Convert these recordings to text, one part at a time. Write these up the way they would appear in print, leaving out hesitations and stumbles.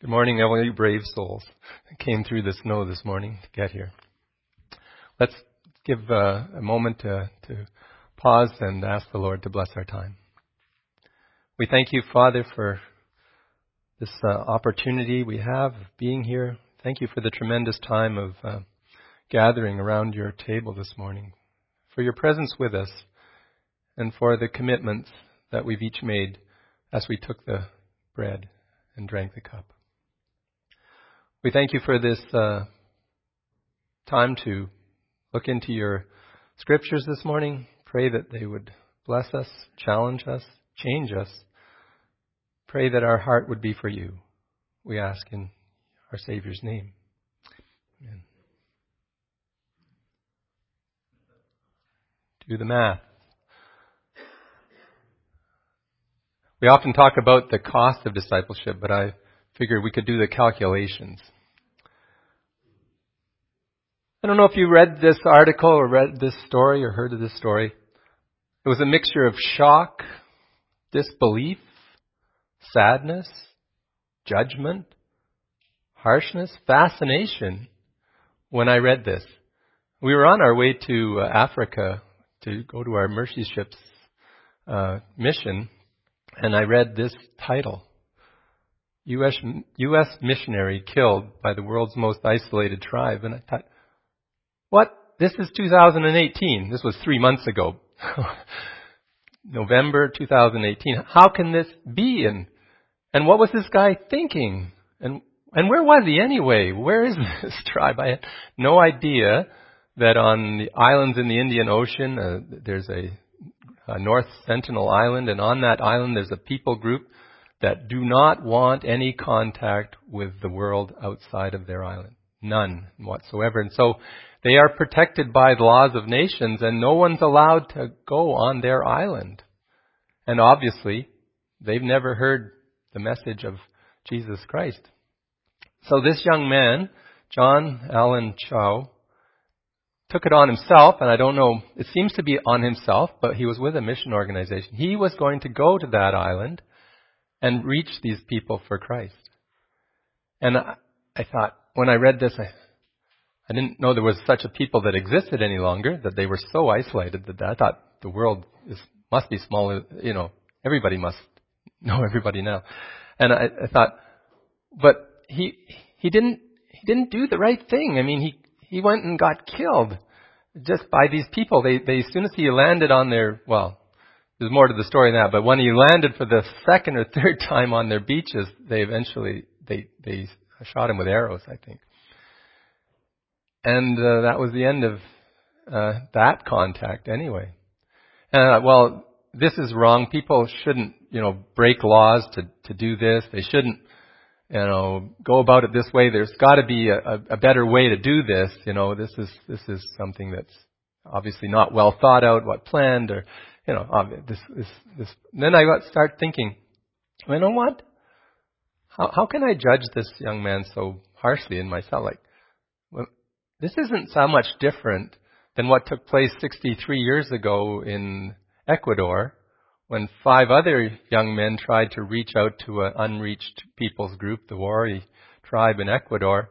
Good morning, all you brave souls that came through the snow this morning to get here. Let's give a moment to pause and ask the Lord to bless our time. We thank you, Father, for this opportunity we have of being here. Thank you for the tremendous time of gathering around your table this morning, for your presence with us, and for the commitments that we've each made as we took the bread and drank the cup. We thank you for this time to look into your scriptures this morning. Pray that they would bless us, challenge us, change us. Pray that our heart would be for you. We ask in our Savior's name. Amen. Do the math. We often talk about the cost of discipleship, but I figured we could do the calculations. I don't know if you read this article or read this story or heard of this story. It was a mixture of shock, disbelief, sadness, judgment, harshness, fascination when I read this. We were on our way to Africa to go to our Mercy Ships mission. And I read this title, U.S. missionary killed by the world's most isolated tribe. And I thought, what? This is 2018. This was 3 months ago. November 2018. How can this be? And what was this guy thinking? And where was he anyway? Where is this tribe? I had no idea that on the islands in the Indian Ocean, there's a North Sentinel Island, and on that island there's a people group that do not want any contact with the world outside of their island. None whatsoever. And so they are protected by the laws of nations, and no one's allowed to go on their island. And obviously, they've never heard the message of Jesus Christ. So this young man, John Allen Chow, took it on himself, and I don't know, it seems to be on himself, but he was with a mission organization. He was going to go to that island and reach these people for Christ. And I thought, when I read this, I didn't know there was such a people that existed any longer, that they were so isolated that I thought the world must be smaller, you know, everybody must know everybody now. And I thought, but he didn't do the right thing. I mean, he went and got killed just by these people. They as soon as he landed on their, well, there's more to the story than that, but when he landed for the second or third time on their beaches, they eventually shot him with arrows, I think. And that was the end of that contact anyway. And well, this is wrong. People shouldn't, break laws to do this. They shouldn't go about it this way. There's got to be a better way to do this. This is something that's obviously not well thought out, what planned, or this. And then I start thinking, you know what? How can I judge this young man so harshly in myself? Like, well, this isn't so much different than what took place 63 years ago in Ecuador, when 5 other young men tried to reach out to an unreached people's group, the Wari tribe in Ecuador,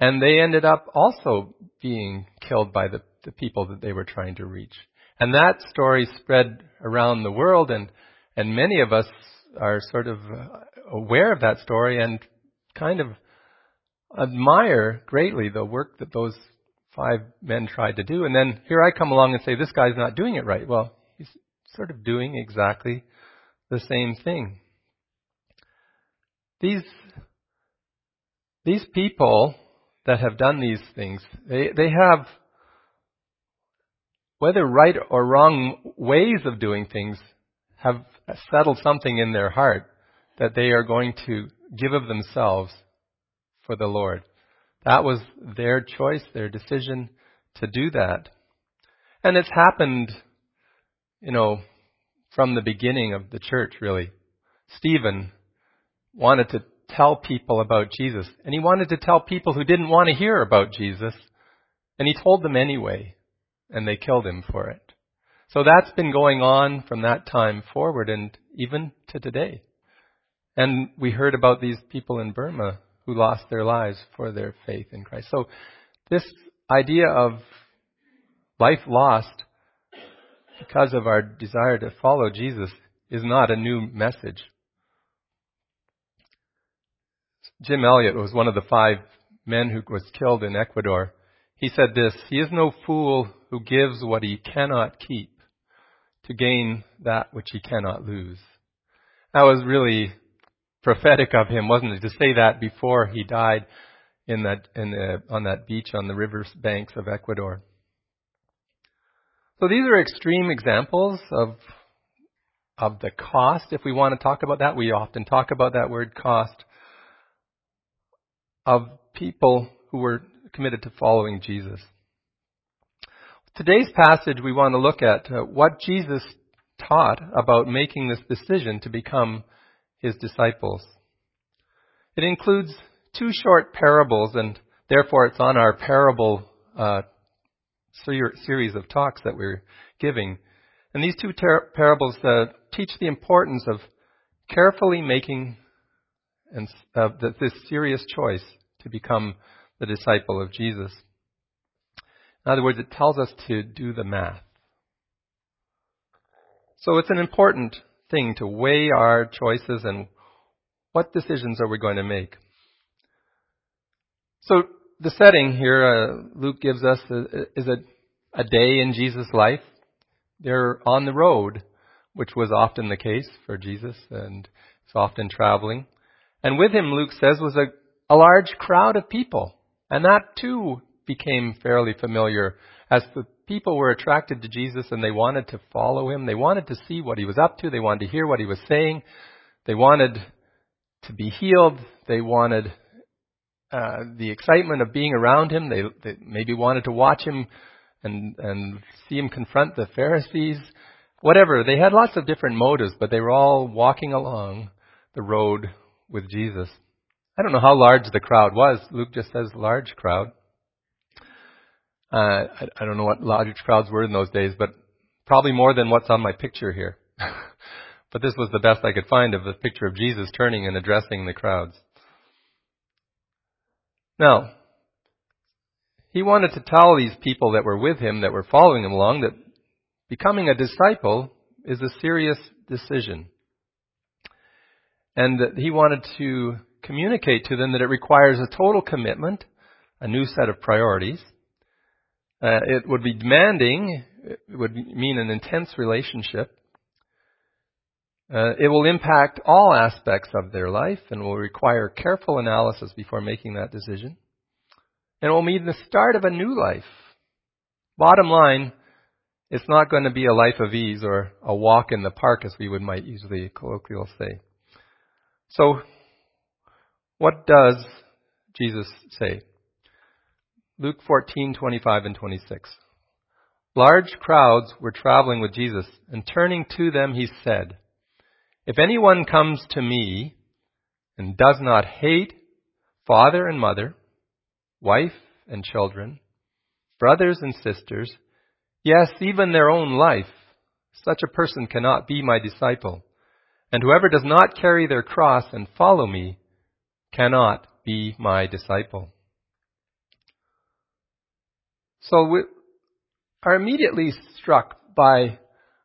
and they ended up also being killed by the people that they were trying to reach. And that story spread around the world, and many of us are sort of aware of that story and kind of admire greatly the work that those 5 men tried to do. And then here I come along and say, this guy's not doing it right. Well, he's sort of doing exactly the same thing. These people that have done these things, they have, whether right or wrong ways of doing things, have settled something in their heart that they are going to give of themselves for the Lord. That was their choice, their decision to do that. And it's happened from the beginning of the church, really. Stephen wanted to tell people about Jesus, and he wanted to tell people who didn't want to hear about Jesus, and he told them anyway, and they killed him for it. So that's been going on from that time forward and even to today. And we heard about these people in Burma who lost their lives for their faith in Christ. So this idea of life lost because of our desire to follow Jesus is not a new message. Jim Elliot was one of the 5 men who was killed in Ecuador. He said this: "He is no fool who gives what he cannot keep to gain that which he cannot lose." That was really prophetic of him, wasn't it? To say that before he died on that beach on the river banks of Ecuador. So these are extreme examples of the cost. If we want to talk about that, we often talk about that word cost, of people who were committed to following Jesus. Today's passage, we want to look at what Jesus taught about making this decision to become his disciples. It includes 2 short parables, and therefore it's on our parable series of talks that we're giving. And these 2 parables teach the importance of carefully making this serious choice to become the disciple of Jesus. In other words, it tells us to do the math. So it's an important thing to weigh our choices and what decisions are we going to make. So the setting here Luke gives us is a day in Jesus' life. They're on the road, which was often the case for Jesus, and he's often traveling. And with him, Luke says, was a large crowd of people. And that too became fairly familiar as the people were attracted to Jesus and they wanted to follow him. They wanted to see what he was up to. They wanted to hear what he was saying. They wanted to be healed. They wanted the excitement of being around him. They maybe wanted to watch him and see him confront the Pharisees. Whatever. They had lots of different motives, but they were all walking along the road with Jesus. I don't know how large the crowd was. Luke just says large crowd. I don't know what large crowds were in those days, but probably more than what's on my picture here. But this was the best I could find of the picture of Jesus turning and addressing the crowds. Now, he wanted to tell these people that were with him, that were following him along, that becoming a disciple is a serious decision. And that he wanted to communicate to them that it requires a total commitment, a new set of priorities. It would be demanding. It would mean an intense relationship. It will impact all aspects of their life and will require careful analysis before making that decision. And it will mean the start of a new life. Bottom line, it's not going to be a life of ease or a walk in the park, as we might usually colloquially say. So, what does Jesus say? Luke 14:25 and 26. Large crowds were traveling with Jesus, and turning to them he said, "If anyone comes to me and does not hate father and mother, wife and children, brothers and sisters, yes, even their own life, such a person cannot be my disciple. And whoever does not carry their cross and follow me cannot be my disciple." So we are immediately struck by,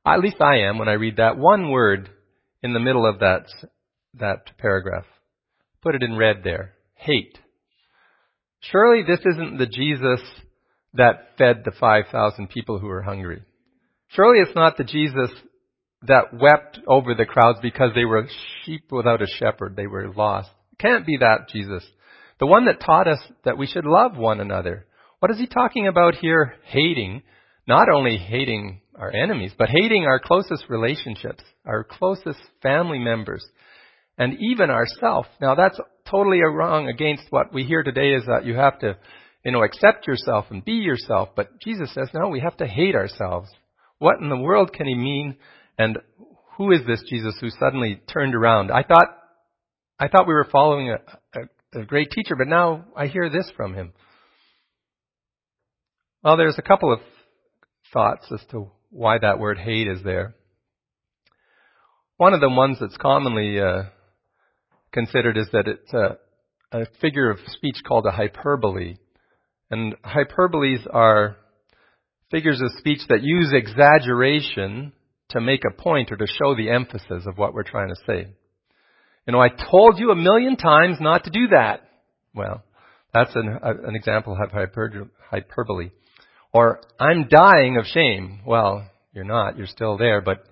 at least I am when I read that one word in the middle of that paragraph. Put it in red there. Hate. Surely this isn't the Jesus that fed the 5,000 people who were hungry. Surely it's not the Jesus that wept over the crowds because they were sheep without a shepherd. They were lost. It can't be that Jesus. The one that taught us that we should love one another. What is he talking about here? Hating. Not only hating our enemies, but hating our closest relationships, our closest family members, and even ourselves. Now that's totally wrong against what we hear today, is that you have to, accept yourself and be yourself. But Jesus says, no, we have to hate ourselves. What in the world can he mean? And who is this Jesus who suddenly turned around? I thought we were following a great teacher, but now I hear this from him. Well, there's a couple of thoughts as to why that word hate is there. One of the ones that's commonly considered is that it's a figure of speech called a hyperbole. And hyperboles are figures of speech that use exaggeration to make a point or to show the emphasis of what we're trying to say. You know, I told you 1,000,000 times not to do that. Well, that's an example of hyperbole. Or, I'm dying of shame. Well, you're not. You're still there, but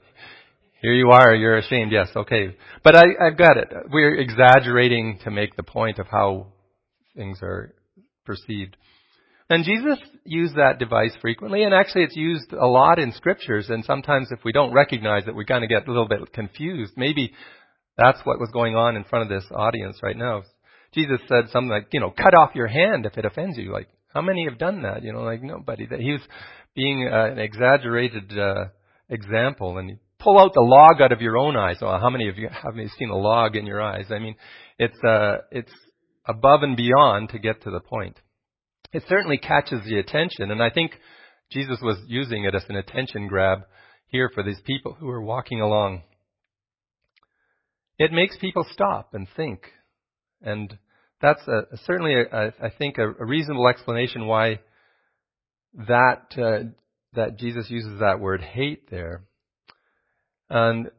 here you are. You're ashamed. Yes, okay. But I've got it. We're exaggerating to make the point of how things are perceived. And Jesus used that device frequently, and actually it's used a lot in scriptures, and sometimes if we don't recognize it, we kind of get a little bit confused. Maybe that's what was going on in front of this audience right now. Jesus said something like, you know, cut off your hand if it offends you. Like, how many have done that? You know, like nobody. He was being an exaggerated example. And pull out the log out of your own eyes. Well, how many of you have seen a log in your eyes? I mean, it's above and beyond to get to the point. It certainly catches the attention. And I think Jesus was using it as an attention grab here for these people who are walking along. It makes people stop and think. And that's certainly, I think, a reasonable explanation why that Jesus uses that word hate there. And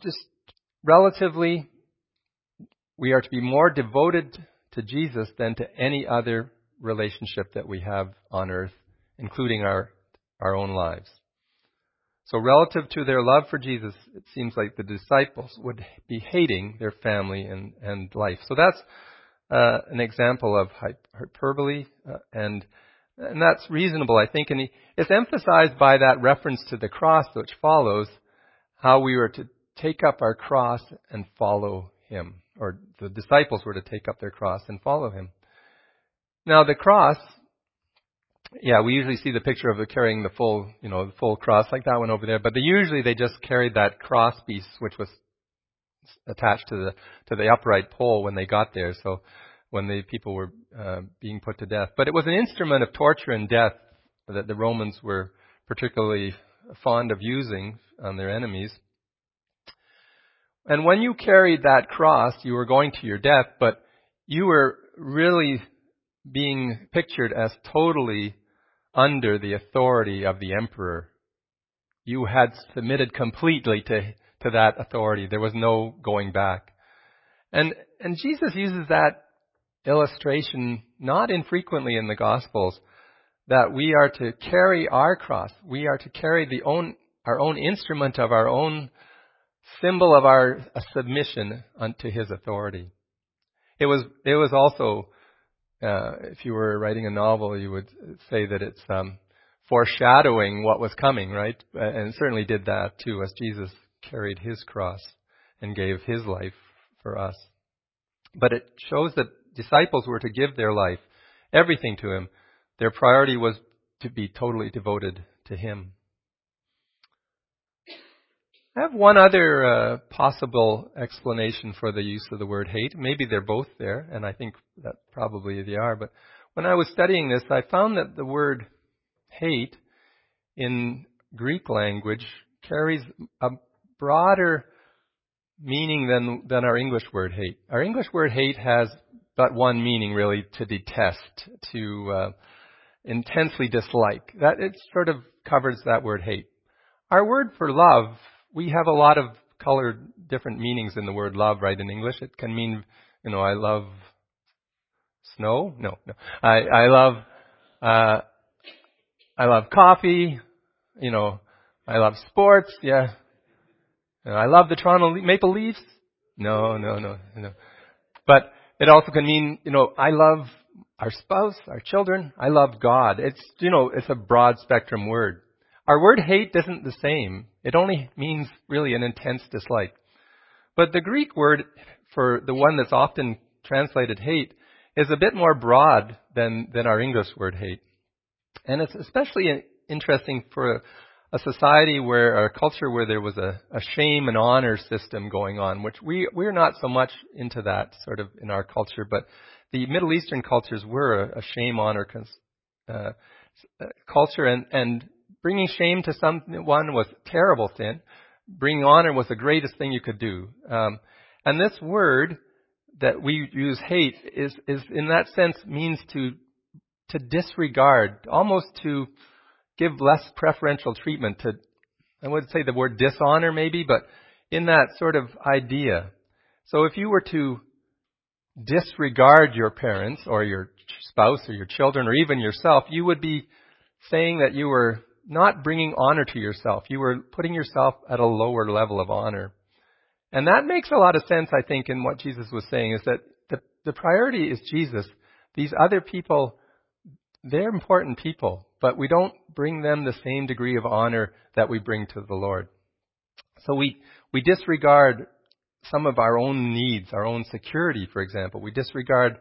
just relatively, we are to be more devoted to Jesus than to any other relationship that we have on earth, including our own lives. So relative to their love for Jesus, it seems like the disciples would be hating their family and life. So that's an example of hyperbole, and that's reasonable, I think. And it's emphasized by that reference to the cross which follows, how we were to take up our cross and follow him, or the disciples were to take up their cross and follow him. Now the cross, yeah, we usually see the picture of carrying the full cross, like that one over there. But usually they just carried that cross piece, which was attached to the upright pole when they got there. So when the people were being put to death, but it was an instrument of torture and death that the Romans were particularly fond of using on their enemies. And when you carried that cross, you were going to your death, but you were really being pictured as totally under the authority of the emperor. You had submitted completely to that authority. There was no going back. And Jesus uses that illustration not infrequently in the Gospels, that we are to carry our cross. We are to carry our own instrument of our own symbol of our submission unto his authority. It was also, if you were writing a novel, you would say that it's foreshadowing what was coming, right? And it certainly did that too, as Jesus carried his cross and gave his life for us. But it shows that disciples were to give their life, everything to him. Their priority was to be totally devoted to him. I have one other possible explanation for the use of the word hate. Maybe they're both there, and I think that probably they are. But when I was studying this, I found that the word hate in Greek language carries a broader meaning than our English word hate. Our English word hate has but one meaning, really: to detest, to intensely dislike. That it sort of covers that word hate. Our word for love, we have a lot of colored different meanings in the word love, right? In English, it can mean, you know, I love snow. No. I love coffee. You know, I love sports. Yeah. And I love the Toronto Maple Leafs. No. But it also can mean, you know, I love our spouse, our children. I love God. It's a broad spectrum word. Our word hate isn't the same. It only means really an intense dislike. But the Greek word for the one that's often translated hate is a bit more broad than our English word hate. And it's especially interesting for a society or a culture where there was a shame and honor system going on, which we're not so much into that sort of in our culture, but the Middle Eastern cultures were a shame honor culture, and bringing shame to someone was terrible sin. Bringing honor was the greatest thing you could do. And this word that we use hate is in that sense means to disregard, almost to give less preferential treatment to, I would say the word dishonor maybe, but in that sort of idea. So if you were to disregard your parents or your spouse or your children or even yourself, you would be saying that you were not bringing honor to yourself. You were putting yourself at a lower level of honor. And that makes a lot of sense, I think, in what Jesus was saying, is that the priority is Jesus. These other people, they're important people, but we don't bring them the same degree of honor that we bring to the Lord. So we disregard some of our own needs, our own security, for example. We disregard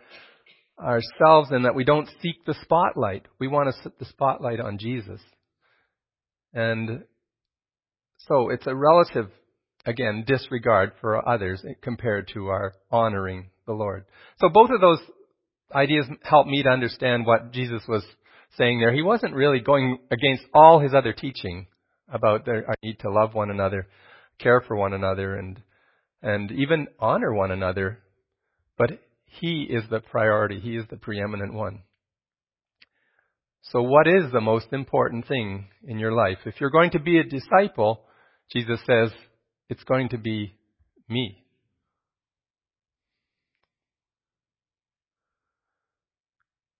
ourselves in that we don't seek the spotlight. We want to set the spotlight on Jesus. And so it's a relative, again, disregard for others compared to our honoring the Lord. So both of those ideas help me to understand what Jesus was saying there. He wasn't really going against all his other teaching about our need to love one another, care for one another, and even honor one another. But he is the priority. He is the preeminent one. So what is the most important thing in your life? If you're going to be a disciple, Jesus says, it's going to be me.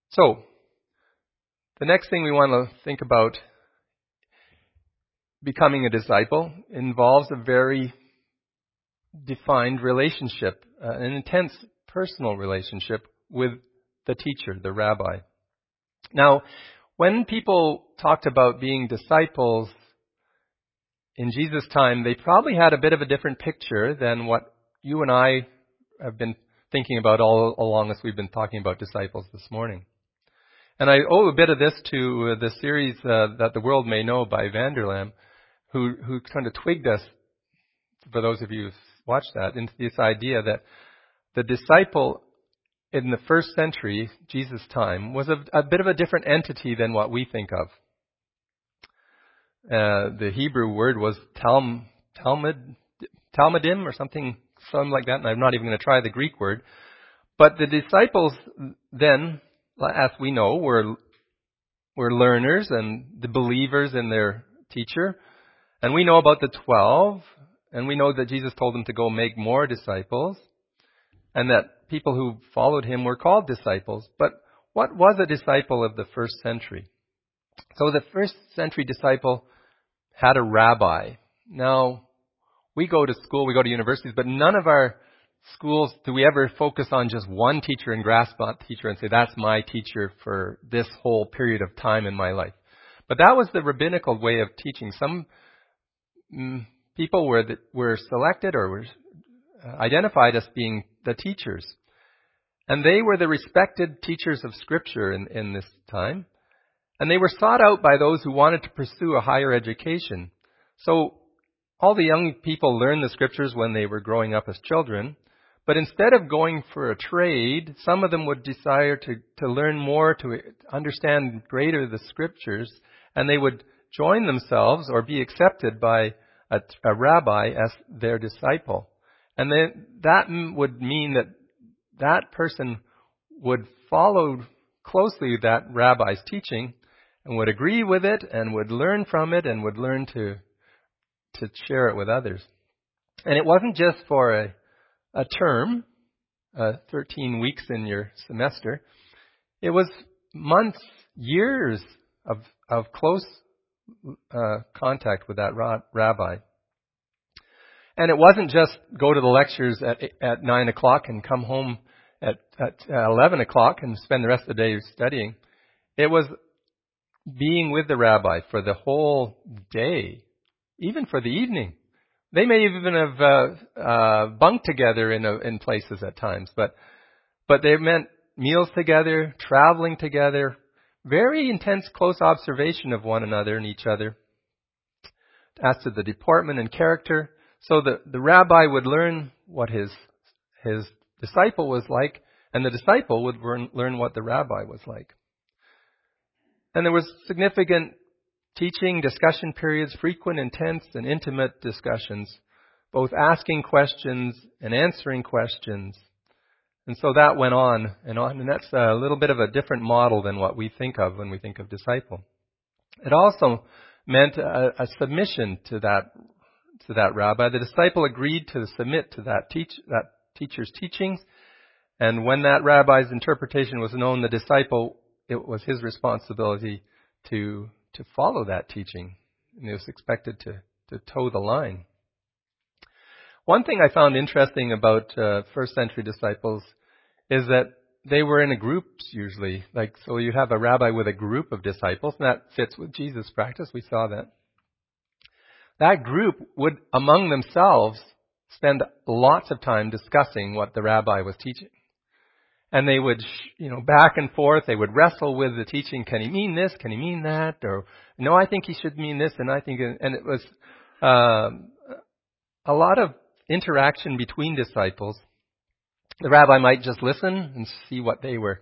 So, the next thing we want to think about becoming a disciple involves a very defined relationship, an intense personal relationship with the teacher, the rabbi. Now, when people talked about being disciples in Jesus' time, they probably had a bit of a different picture than what you and I have been thinking about all along as we've been talking about disciples this morning. And I owe a bit of this to the series That the World May Know by Vanderlam, who kind of twigged us, for those of you who've watched that, into this idea that the disciple in the first century, Jesus' time, was a bit of a different entity than what we think of. The Hebrew word was Talmudim or something like that, and I'm not even going to try the Greek word. But the disciples then, as we know, were learners and the believers in their teacher. And we know about the 12, and we know that Jesus told them to go make more disciples, and that people who followed him were called disciples. But what was a disciple of the first century? So the first century disciple had a rabbi. Now, we go to school, we go to universities, but none of our schools do we ever focus on just one teacher and grasp that teacher and say, that's my teacher for this whole period of time in my life. But that was the rabbinical way of teaching. Some people were selected or were identified as being the teachers. And they were the respected teachers of Scripture in this time. And they were sought out by those who wanted to pursue a higher education. So all the young people learned the Scriptures when they were growing up as children. But instead of going for a trade, some of them would desire to learn more, to understand greater the Scriptures. And they would join themselves or be accepted by a rabbi as their disciple. And then that would mean that person would follow closely that rabbi's teaching and would agree with it and would learn from it and would learn to share it with others. And it wasn't just for a term, 13 weeks in your semester. It was months, years of close contact with that rabbi. And it wasn't just go to the lectures at 9 o'clock and come home at 11 o'clock and spend the rest of the day studying. It was being with the rabbi for the whole day, even for the evening. They may even have bunked together in places at times, but they meant meals together, traveling together, very intense, close observation of one another and each other. As to the deportment and character, so the rabbi would learn what his disciple was like, and the disciple would learn what the rabbi was like. And there was significant teaching, discussion periods, frequent, intense, and intimate discussions, both asking questions and answering questions. And so that went on, and that's a little bit of a different model than what we think of when we think of disciple. It also meant a submission to that rabbi. The disciple agreed to submit to that teacher's teachings, and when that rabbi's interpretation was known, the disciple, it was his responsibility to follow that teaching, and he was expected to toe the line. One thing I found interesting about first century disciples is that they were in groups usually. Like, so you have a rabbi with a group of disciples, and that fits with Jesus' practice. We saw that. That group would, among themselves, spend lots of time discussing what the rabbi was teaching. And they would, back and forth, they would wrestle with the teaching. Can he mean this? Can he mean that? Or, no, I think he should mean this, and I think... And it was a lot of interaction between disciples. The rabbi might just listen and see what they were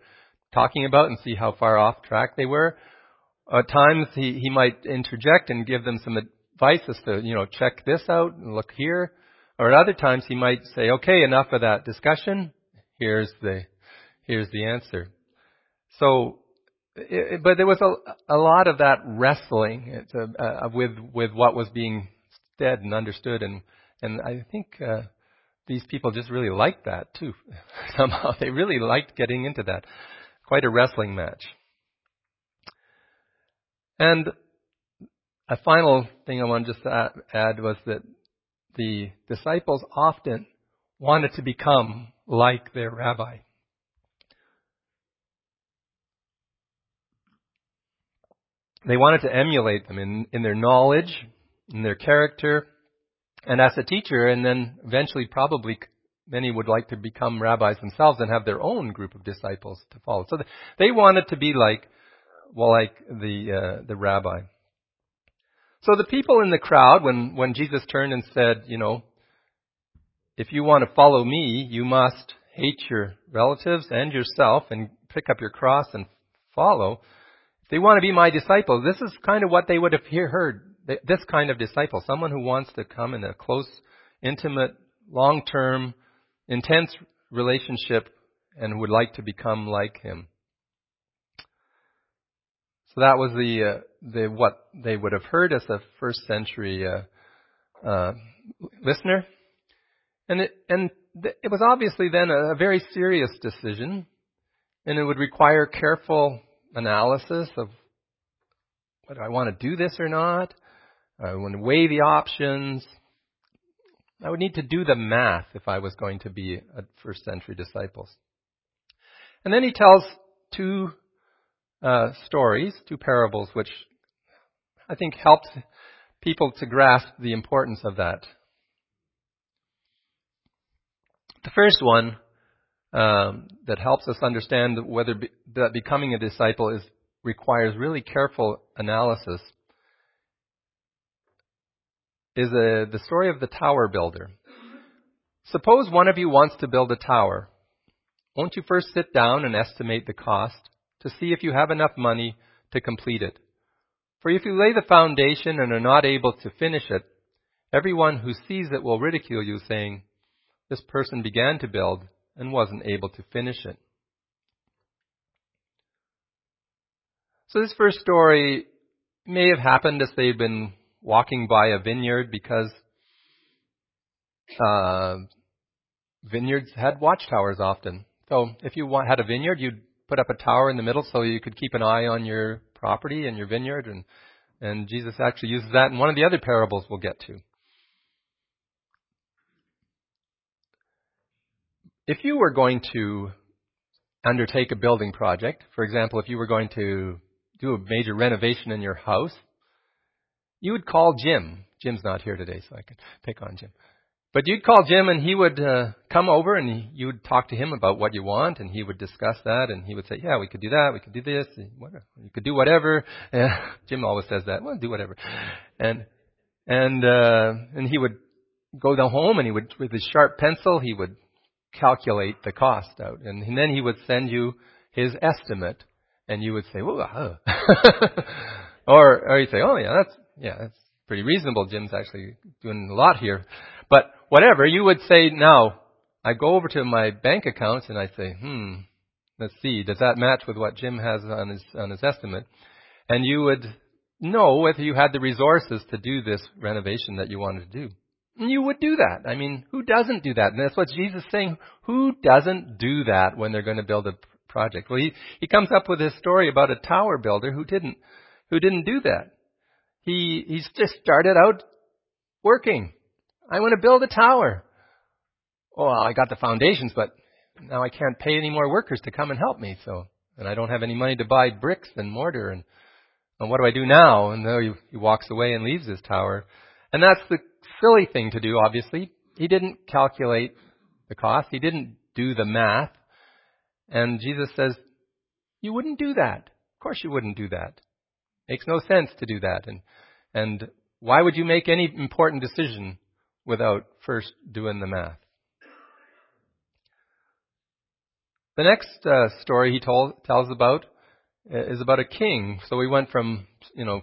talking about and see how far off track they were. At times he might interject and give them some advice as to, check this out and look here. Or at other times he might say, okay, enough of that discussion. Here's the answer. So, but there was a lot of that wrestling with what was being said and understood, and I think these people just really liked that too. Somehow they really liked getting into that. Quite a wrestling match. And a final thing I wanted just to add was that the disciples often wanted to become like their rabbi. They wanted to emulate them in their knowledge, in their character, and as a teacher, and then eventually probably many would like to become rabbis themselves and have their own group of disciples to follow. So they wanted to be like the rabbi. So the people in the crowd, when Jesus turned and said, if you want to follow me, you must hate your relatives and yourself and pick up your cross and follow. If they want to be my disciples, this is kind of what they would have heard. This kind of disciple, someone who wants to come in a close, intimate, long-term, intense relationship and would like to become like him. So that was what they would have heard as a first century listener. And it was obviously then a very serious decision, and it would require careful analysis of whether I want to do this or not. I want to weigh the options. I would need to do the math if I was going to be a first century disciples. And then he tells two stories, two parables, which I think helps people to grasp the importance of that. The first one that helps us understand whether that becoming a disciple requires really careful analysis is the story of the tower builder. Suppose one of you wants to build a tower. Won't you first sit down and estimate the cost to see if you have enough money to complete it? For if you lay the foundation and are not able to finish it, everyone who sees it will ridicule you, saying, "This person began to build and wasn't able to finish it." So this first story may have happened as they've been walking by a vineyard, because vineyards had watchtowers often. So if you had a vineyard, you'd put up a tower in the middle so you could keep an eye on your property and your vineyard. And Jesus actually uses that in one of the other parables we'll get to. If you were going to undertake a building project, for example, if you were going to do a major renovation in your house, you would call Jim. Jim's not here today, so I can pick on Jim. But you'd call Jim, and he would come over, and you would talk to him about what you want, and he would discuss that, and he would say, yeah, we could do that, we could do this, you could do whatever. And Jim always says that, well, do whatever. And he would go down home, and he would, with his sharp pencil, he would calculate the cost out. And then he would send you his estimate, and you would say, whoa. or you'd say, oh, yeah, that's pretty reasonable. Jim's actually doing a lot here. But whatever, you would say, now, I go over to my bank accounts and I say, let's see, does that match with what Jim has on his estimate? And you would know whether you had the resources to do this renovation that you wanted to do. And you would do that. I mean, who doesn't do that? And that's what Jesus is saying. Who doesn't do that when they're going to build a project? Well, he comes up with this story about a tower builder who didn't do that. He's just started out working. I want to build a tower. Oh, well, I got the foundations, but now I can't pay any more workers to come and help me. And I don't have any money to buy bricks and mortar. And what do I do now? And though he walks away and leaves his tower. And that's the silly thing to do, obviously. He didn't calculate the cost. He didn't do the math. And Jesus says, you wouldn't do that. Of course you wouldn't do that. Makes no sense to do that. And why would you make any important decision without first doing the math? The next story he tells about is about a king. So we went from,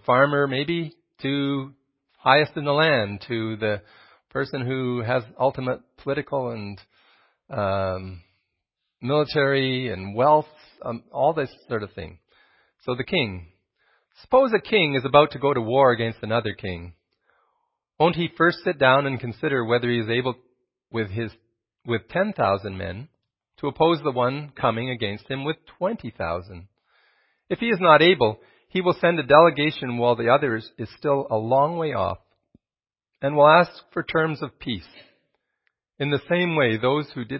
farmer maybe to highest in the land to the person who has ultimate political and military and wealth, all this sort of thing. So the king. Suppose a king is about to go to war against another king. Won't he first sit down and consider whether he is able with 10,000 men to oppose the one coming against him with 20,000? If he is not able, he will send a delegation while the other is still a long way off and will ask for terms of peace. In the same way, those who do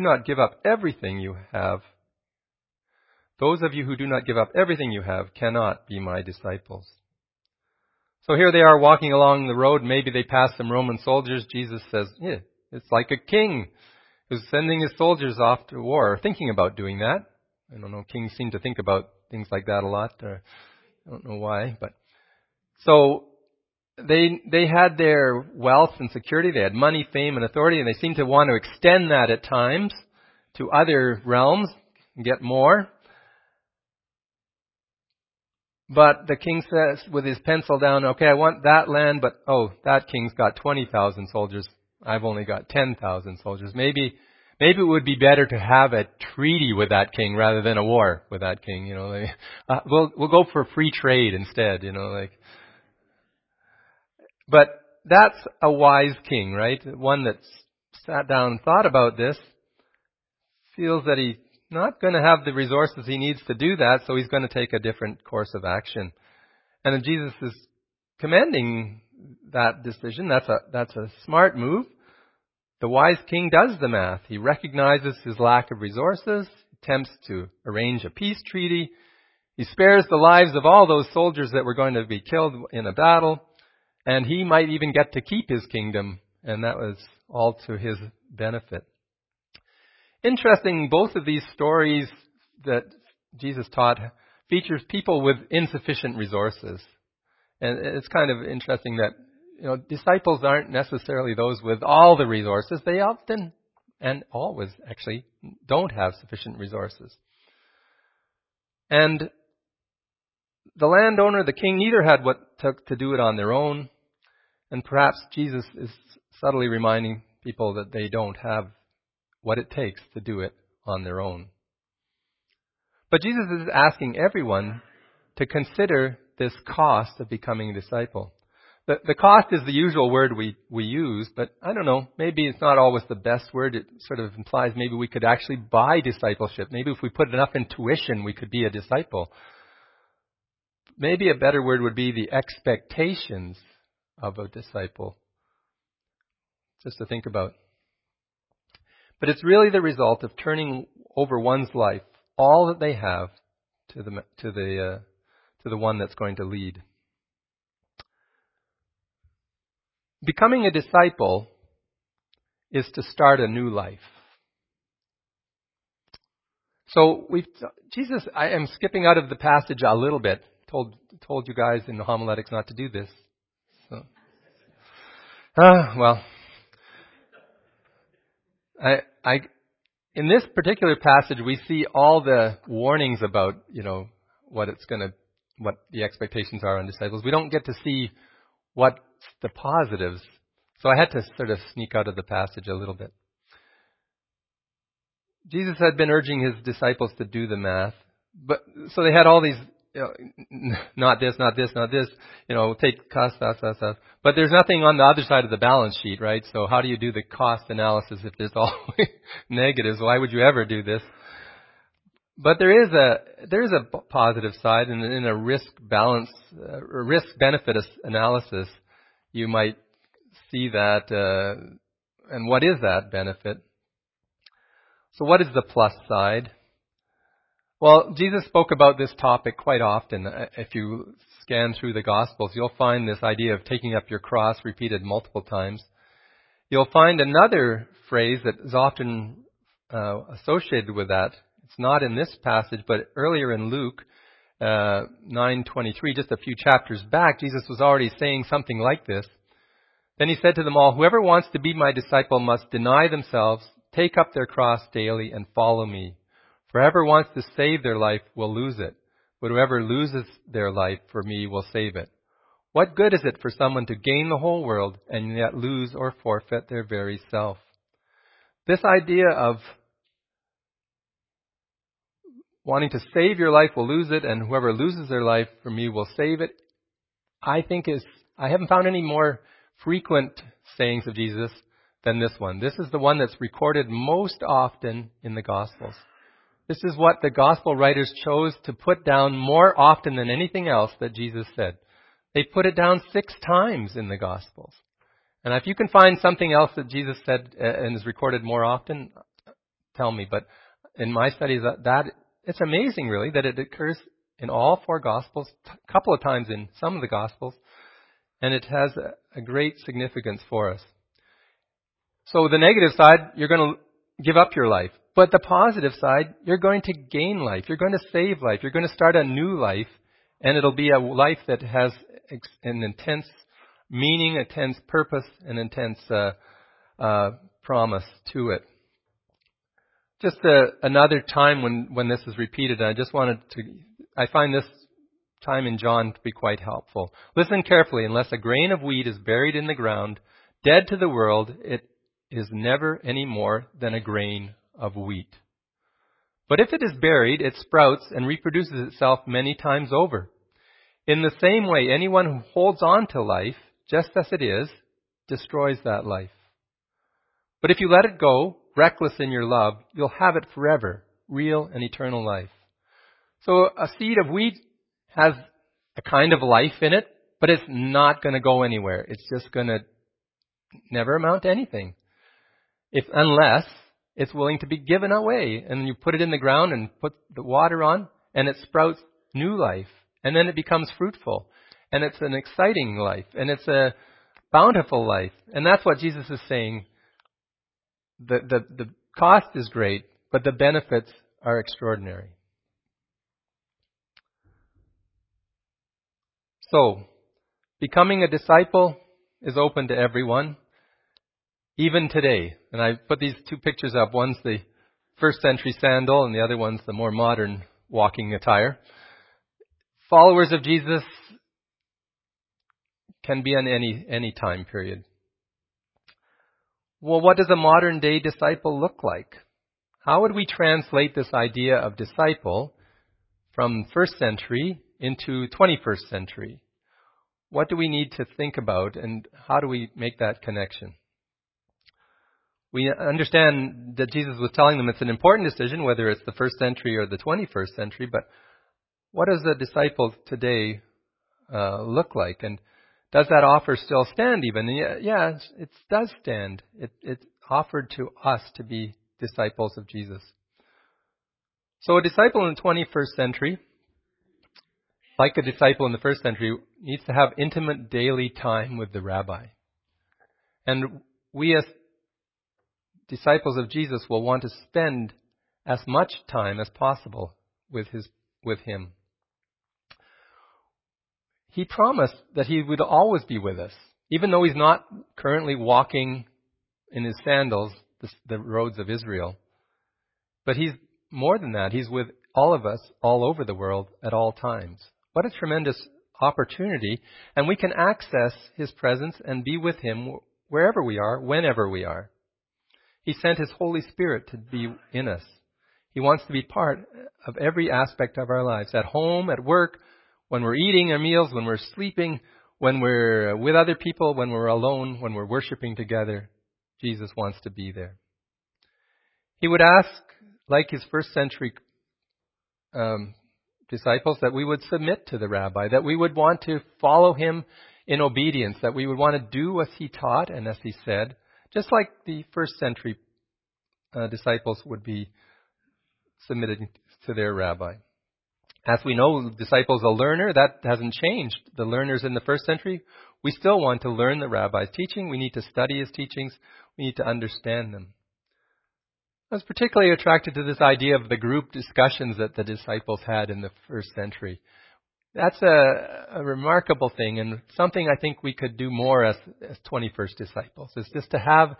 not give up everything you have, those of you who do not give up everything you have cannot be my disciples. So here they are walking along the road. Maybe they pass some Roman soldiers. Jesus says, it's like a king who's sending his soldiers off to war, or thinking about doing that. I don't know, kings seem to think about things like that a lot. Or I don't know why. But so they had their wealth and security. They had money, fame, and authority, and they seemed to want to extend that at times to other realms and get more. But the king says with his pencil down, okay, I want that land, but that king's got 20,000 soldiers. I've only got 10,000 soldiers. Maybe it would be better to have a treaty with that king rather than a war with that king. We'll go for free trade instead. But that's a wise king, right? One that sat down and thought about this feels that he's not going to have the resources he needs to do that, so he's going to take a different course of action. And then Jesus is commending that decision. That's a smart move. The wise king does the math. He recognizes his lack of resources, attempts to arrange a peace treaty. He spares the lives of all those soldiers that were going to be killed in a battle, and he might even get to keep his kingdom, and that was all to his benefit. Interesting, both of these stories that Jesus taught features people with insufficient resources. And it's kind of interesting that, disciples aren't necessarily those with all the resources. They often and always actually don't have sufficient resources. And the landowner, the king, neither had what it took to do it on their own. And perhaps Jesus is subtly reminding people that they don't have what it takes to do it on their own. But Jesus is asking everyone to consider this cost of becoming a disciple. The cost is the usual word we use, but I don't know, maybe it's not always the best word. It sort of implies maybe we could actually buy discipleship. Maybe if we put enough intuition, we could be a disciple. Maybe a better word would be the expectations of a disciple. Just to think about. But it's really the result of turning over one's life, all that they have, to the one that's going to lead. Becoming a disciple is to start a new life. So Jesus, I am skipping out of the passage a little bit. Told you guys in the homiletics not to do this. So, in this particular passage, we see all the warnings about, what the expectations are on disciples. We don't get to see what's the positives. So I had to sort of sneak out of the passage a little bit. Jesus had been urging his disciples to do the math, but so they had all these, not this, not this, not this, take cost, stuff. But there's nothing on the other side of the balance sheet, right? So how do you do the cost analysis if there's always negatives? Why would you ever do this? But there is a positive side, and in a risk benefit analysis, you might see that. And what is that benefit? So what is the plus side? Well, Jesus spoke about this topic quite often. If you scan through the Gospels, you'll find this idea of taking up your cross repeated multiple times. You'll find another phrase that is often associated with that. It's not in this passage, but earlier in Luke 9:23, just a few chapters back, Jesus was already saying something like this. Then he said to them all, "Whoever wants to be my disciple must deny themselves, take up their cross daily and follow me. For whoever wants to save their life will lose it, but whoever loses their life for me will save it. What good is it for someone to gain the whole world and yet lose or forfeit their very self?" This idea of wanting to save your life will lose it, and whoever loses their life for me will save it, I haven't found any more frequent sayings of Jesus than this one. This is the one that's recorded most often in the Gospels. This is what the Gospel writers chose to put down more often than anything else that Jesus said. They put it down 6 times in the Gospels. And if you can find something else that Jesus said and is recorded more often, tell me. But in my studies, it's amazing, really, that it occurs in all 4 Gospels, a couple of times in some of the Gospels, and it has a great significance for us. So the negative side, you're going to give up your life. But the positive side, you're going to gain life. You're going to save life. You're going to start a new life, and it'll be a life that has an intense meaning, intense purpose, and intense promise to it. Just another time when this is repeated, and I find this time in John to be quite helpful. Listen carefully. Unless a grain of wheat is buried in the ground, dead to the world, it is never any more than a grain of wheat. But if it is buried, it sprouts and reproduces itself many times over. In the same way, anyone who holds on to life, just as it is, destroys that life. But if you let it go, reckless in your love, you'll have it forever, real and eternal life. So a seed of wheat has a kind of life in it, but it's not going to go anywhere. It's just going to never amount to anything. Unless it's willing to be given away, and you put it in the ground and put the water on, and it sprouts new life, and then it becomes fruitful, and it's an exciting life, and it's a bountiful life. And that's what Jesus is saying. The cost is great, but the benefits are extraordinary. So, becoming a disciple is open to everyone, even today. And I put these 2 pictures up. One's the first-century sandal, and the other one's the more modern walking attire. Followers of Jesus can be in any time period. Well, what does a modern-day disciple look like? How would we translate this idea of disciple from 1st century into 21st century? What do we need to think about, and how do we make that connection? We understand that Jesus was telling them it's an important decision, whether it's the 1st century or the 21st century, but what does a disciple today look like? And does that offer still stand even? Yeah, it does stand. It's offered to us to be disciples of Jesus. So a disciple in the 21st century, like a disciple in the 1st century, needs to have intimate daily time with the rabbi. And we as disciples of Jesus will want to spend as much time as possible with him. He promised that he would always be with us. Even though he's not currently walking in his sandals the roads of Israel. But he's more than that. He's with all of us all over the world at all times. What a tremendous opportunity. And we can access his presence and be with him wherever we are, whenever we are. He sent his Holy Spirit to be in us. He wants to be part of every aspect of our lives, at home, at work, when we're eating our meals, when we're sleeping, when we're with other people, when we're alone, when we're worshiping together. Jesus wants to be there. He would ask, like his first century disciples, that we would submit to the rabbi, that we would want to follow him in obedience, that we would want to do as he taught and as he said, just like the first century disciples would be submitting to their rabbi. As we know, the disciple's a learner. That hasn't changed. The learners in the first century, we still want to learn the rabbi's teaching. We need to study his teachings. We need to understand them. I was particularly attracted to this idea of the group discussions that the disciples had in the first century. That's a remarkable thing, and something I think we could do more as 21st disciples, is just to have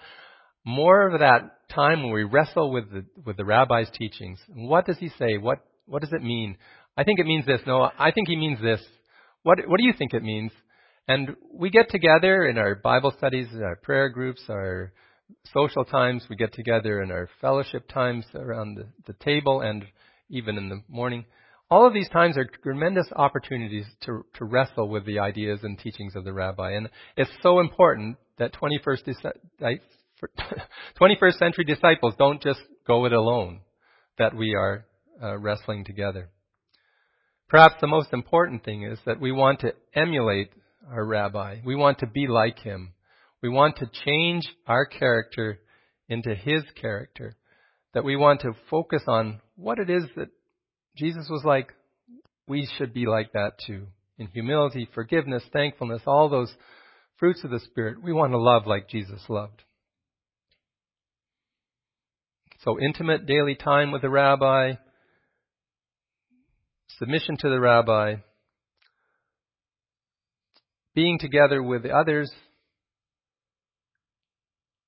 more of that time when we wrestle with the rabbi's teachings. What does he say? What does it mean? I think it means this. No, I think he means this. What do you think it means? And we get together in our Bible studies, in our prayer groups, our social times. We get together in our fellowship times around the table and even in the morning. All of these times are tremendous opportunities to wrestle with the ideas and teachings of the rabbi. And it's so important that 21st century disciples don't just go it alone, that we are wrestling together. Perhaps the most important thing is that we want to emulate our rabbi. We want to be like him. We want to change our character into his character, that we want to focus on what it is that Jesus was like. We should be like that too. In humility, forgiveness, thankfulness, all those fruits of the Spirit, we want to love like Jesus loved. So intimate daily time with the rabbi, submission to the rabbi, being together with the others,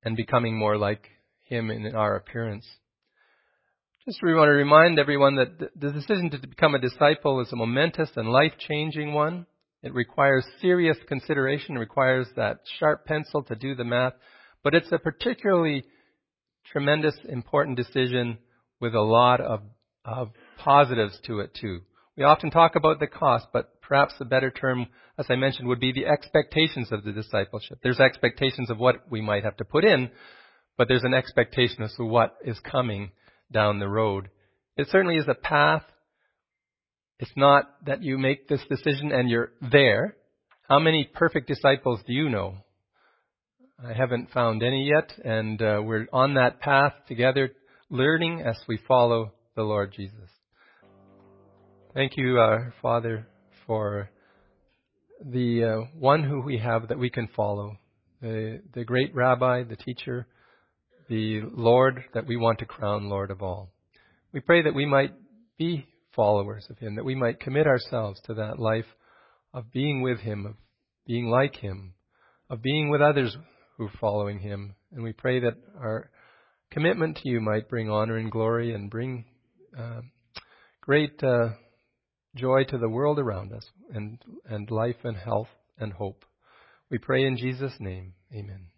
and becoming more like him in our appearance. Just want to remind everyone that the decision to become a disciple is a momentous and life-changing one. It requires serious consideration. It requires that sharp pencil to do the math. But it's a particularly tremendous, important decision with a lot of positives to it, too. We often talk about the cost, but perhaps a better term, as I mentioned, would be the expectations of the discipleship. There's expectations of what we might have to put in, but there's an expectation as to what is coming down the road. It certainly is a path. It's not that you make this decision and you're there. How many perfect disciples do you know? I haven't found any yet, and we're on that path together, learning as we follow the Lord Jesus. Thank you, our Father, for the one who we have that we can follow, the great rabbi, the teacher, the Lord that we want to crown Lord of all. We pray that we might be followers of him, that we might commit ourselves to that life of being with him, of being like him, of being with others who are following him. And we pray that our commitment to you might bring honor and glory and bring great joy to the world around us, and life and health and hope. We pray in Jesus' name. Amen.